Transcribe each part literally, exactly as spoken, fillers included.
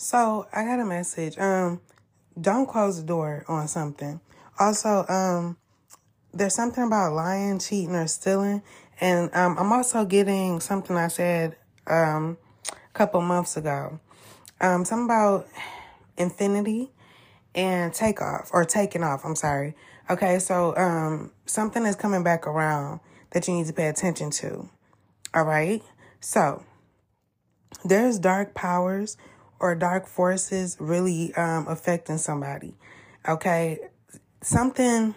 So I got a message. Um, don't close the door on something. Also, um, there's something about lying, cheating, or stealing. And um, I'm also getting something I said um, a couple months ago. Um, something about infinity and take off or taking off. I'm sorry. Okay, so um, something is coming back around that you need to pay attention to. All right. So there's dark powers or dark forces really um, affecting somebody. Okay, something,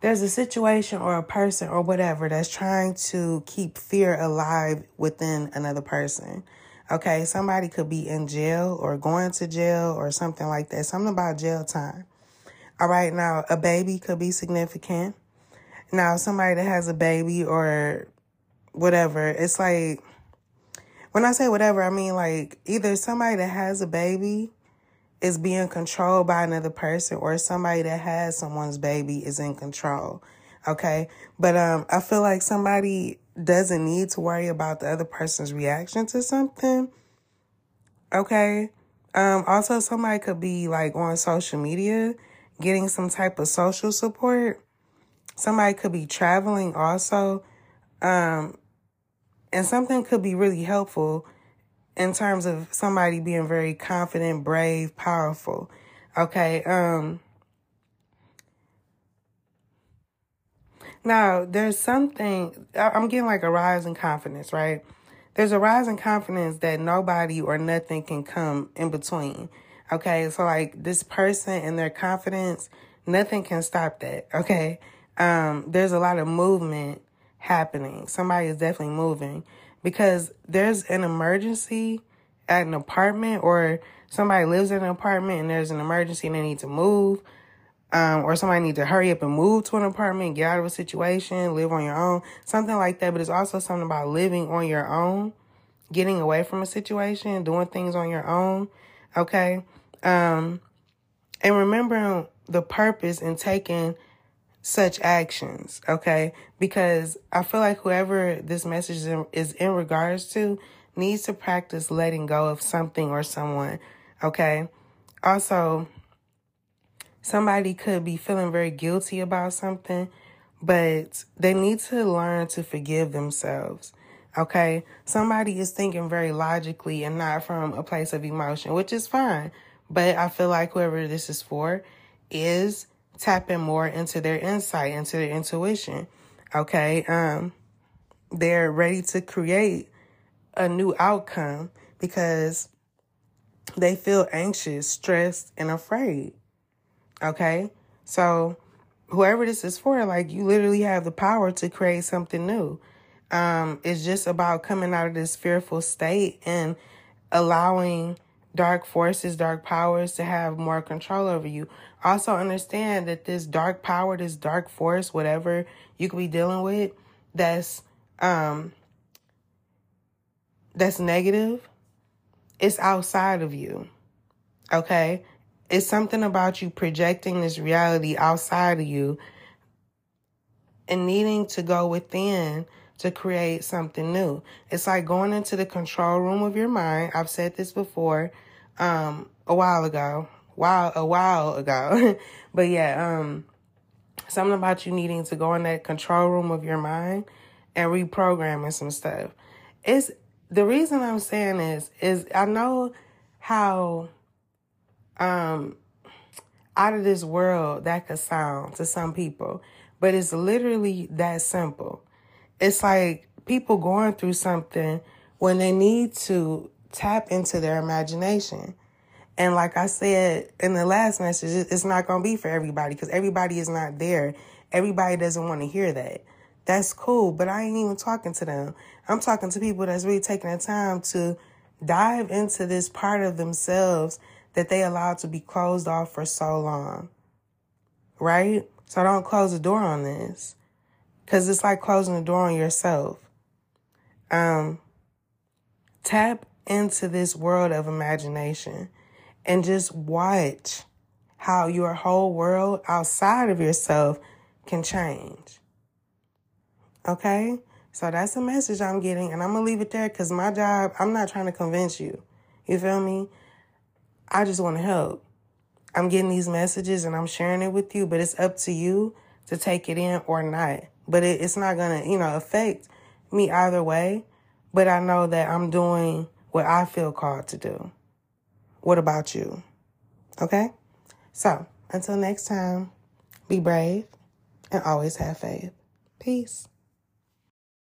there's a situation or a person or whatever that's trying to keep fear alive within another person. Okay, somebody could be in jail or going to jail or something like that. Something about jail time. All right, now a baby could be significant. Now somebody that has a baby or whatever, it's like, when I say whatever, I mean like either somebody that has a baby is being controlled by another person or somebody that has someone's baby is in control, okay? But um, I feel like somebody doesn't need to worry about the other person's reaction to something, okay? Um, also, somebody could be like on social media getting some type of social support. Somebody could be traveling also, um, and something could be really helpful in terms of somebody being very confident, brave, powerful. Okay. Um, now, there's something, I'm getting like a rise in confidence, right? There's a rise in confidence that nobody or nothing can come in between. Okay. So, like, this person and their confidence, nothing can stop that. Okay. Um, there's a lot of movement happening. Somebody is definitely moving because there's an emergency at an apartment, or somebody lives in an apartment and there's an emergency and they need to move, um, or somebody need to hurry up and move to an apartment, get out of a situation, live on your own, something like that. But it's also something about living on your own, getting away from a situation, doing things on your own. Okay. Um, and remembering the purpose in taking such actions, okay? Because I feel like whoever this message is in, is in regards to needs to practice letting go of something or someone, okay? Also, somebody could be feeling very guilty about something, but they need to learn to forgive themselves, okay? Somebody is thinking very logically and not from a place of emotion, which is fine, but I feel like whoever this is for is tapping more into their insight, into their intuition, okay? Um, they're ready to create a new outcome because they feel anxious, stressed, and afraid, okay? So whoever this is for, like, you literally have the power to create something new. Um, it's just about coming out of this fearful state and allowing dark forces, dark powers to have more control over you. Also understand that this dark power, this dark force, whatever you could be dealing with, that's um, that's negative, it's outside of you, okay? It's something about you projecting this reality outside of you and needing to go within to create something new. It's like going into the control room of your mind. I've said this before. Um, a while ago, while a while ago, but yeah, um, something about you needing to go in that control room of your mind and reprogramming some stuff. It's the reason I'm saying this is I know how, um, out of this world that could sound to some people, but it's literally that simple. It's like people going through something when they need to tap into their imagination. And like I said in the last message, it's not going to be for everybody because everybody is not there. Everybody doesn't want to hear that. That's cool, but I ain't even talking to them. I'm talking to people that's really taking the time to dive into this part of themselves that they allowed to be closed off for so long, right? So don't close the door on this because it's like closing the door on yourself. Um, tap into this world of imagination and just watch how your whole world outside of yourself can change. Okay? So that's the message I'm getting, and I'm going to leave it there because my job, I'm not trying to convince you. You feel me? I just want to help. I'm getting these messages and I'm sharing it with you, but it's up to you to take it in or not. But it, it's not going to, you know, affect me either way. But I know that I'm doing what I feel called to do. What about you? Okay? So until next time, be brave and always have faith. Peace.